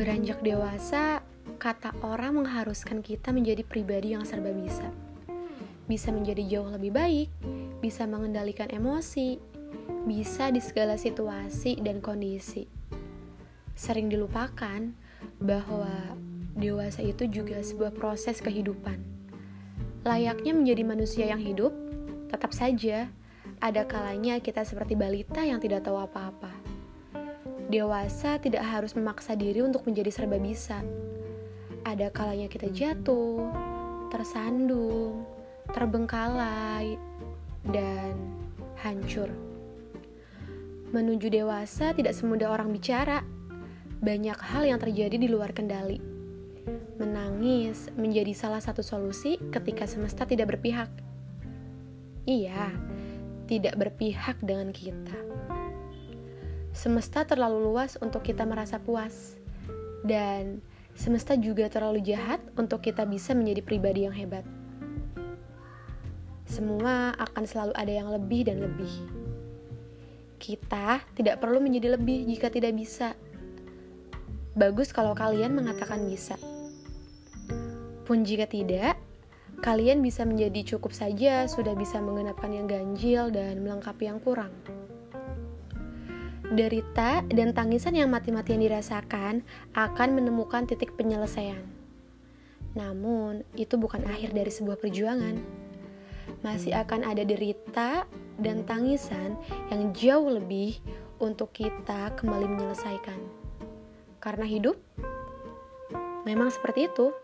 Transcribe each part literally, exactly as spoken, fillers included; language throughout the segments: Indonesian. Beranjak dewasa, kata orang mengharuskan kita menjadi pribadi yang serba bisa. Bisa menjadi jauh lebih baik, bisa mengendalikan emosi, bisa di segala situasi dan kondisi. Sering dilupakan bahwa dewasa itu juga sebuah proses kehidupan. Layaknya menjadi manusia yang hidup, tetap saja ada kalanya kita seperti balita yang tidak tahu apa-apa. Dewasa tidak harus memaksa diri untuk menjadi serba bisa. Ada kalanya kita jatuh, tersandung, terbengkalai, dan hancur. Menuju dewasa tidak semudah orang bicara. Banyak hal yang terjadi di luar kendali. Menangis menjadi salah satu solusi ketika semesta tidak berpihak. Iya, tidak berpihak dengan kita. Semesta terlalu luas untuk kita merasa puas. Dan semesta juga terlalu jahat untuk kita bisa menjadi pribadi yang hebat. Semua akan selalu ada yang lebih dan lebih. Kita tidak perlu menjadi lebih jika tidak bisa. Bagus kalau kalian mengatakan bisa. Pun jika tidak, kalian bisa menjadi cukup saja, sudah bisa menggenapkan yang ganjil dan melengkapi yang kurang. Derita dan tangisan yang mati-matian dirasakan akan menemukan titik penyelesaian. Namun, itu bukan akhir dari sebuah perjuangan. Masih akan ada derita dan tangisan yang jauh lebih untuk kita kembali menyelesaikan. Karena hidup memang seperti itu.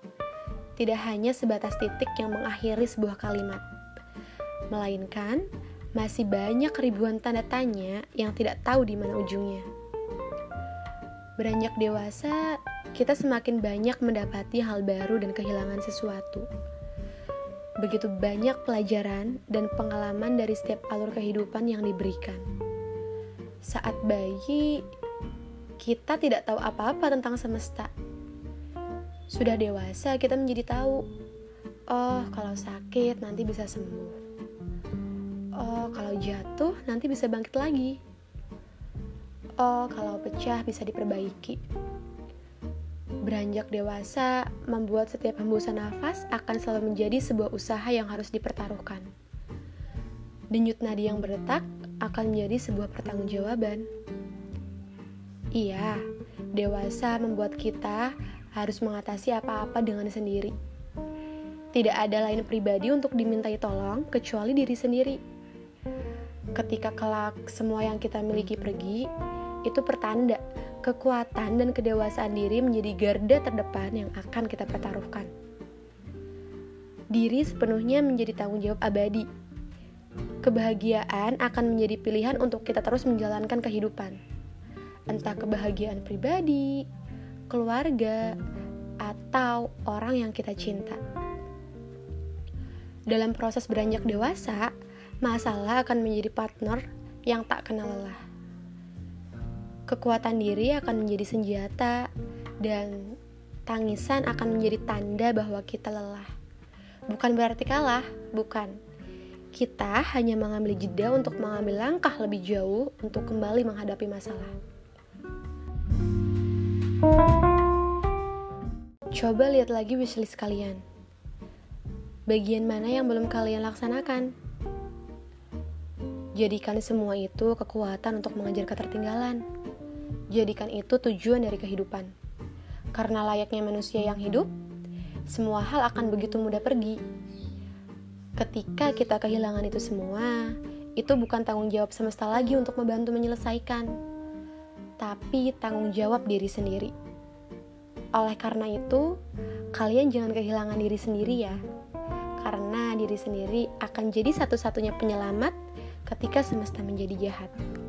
Tidak hanya sebatas titik yang mengakhiri sebuah kalimat, melainkan masih banyak ribuan tanda tanya yang tidak tahu di mana ujungnya. Beranjak dewasa, kita semakin banyak mendapati hal baru dan kehilangan sesuatu. Begitu banyak pelajaran dan pengalaman dari setiap alur kehidupan yang diberikan. Saat bayi, kita tidak tahu apa-apa tentang semesta. Sudah dewasa, kita menjadi tahu, oh, kalau sakit nanti bisa sembuh. Oh, kalau jatuh nanti bisa bangkit lagi. Oh, kalau pecah bisa diperbaiki. Beranjak dewasa membuat setiap hembusan nafas akan selalu menjadi sebuah usaha yang harus dipertaruhkan. Denyut nadi yang berdetak akan menjadi sebuah pertanggungjawaban. Iya, dewasa membuat kita harus mengatasi apa-apa dengan sendiri. Tidak ada lain pribadi untuk dimintai tolong kecuali diri sendiri. Ketika kelak semua yang kita miliki pergi, itu pertanda kekuatan dan kedewasaan diri menjadi garda terdepan yang akan kita pertaruhkan. Diri sepenuhnya menjadi tanggung jawab abadi. Kebahagiaan akan menjadi pilihan untuk kita terus menjalankan kehidupan. Entah kebahagiaan pribadi, keluarga, atau orang yang kita cinta. Dalam proses beranjak dewasa, masalah akan menjadi partner yang tak kenal lelah. Kekuatan diri akan menjadi senjata, dan tangisan akan menjadi tanda bahwa kita lelah. Bukan berarti kalah, bukan. Kita hanya mengambil jeda untuk mengambil langkah lebih jauh untuk kembali menghadapi masalah. Coba lihat lagi wishlist kalian. Bagian mana yang belum kalian laksanakan? Jadikan semua itu kekuatan untuk mengejar ketertinggalan. Jadikan itu tujuan dari kehidupan. Karena layaknya manusia yang hidup, semua hal akan begitu mudah pergi. Ketika kita kehilangan itu semua, itu bukan tanggung jawab semesta lagi untuk membantu menyelesaikan, tapi tanggung jawab diri sendiri. Oleh karena itu, kalian jangan kehilangan diri sendiri ya. Karena diri sendiri akan jadi satu-satunya penyelamat ketika semesta menjadi jahat.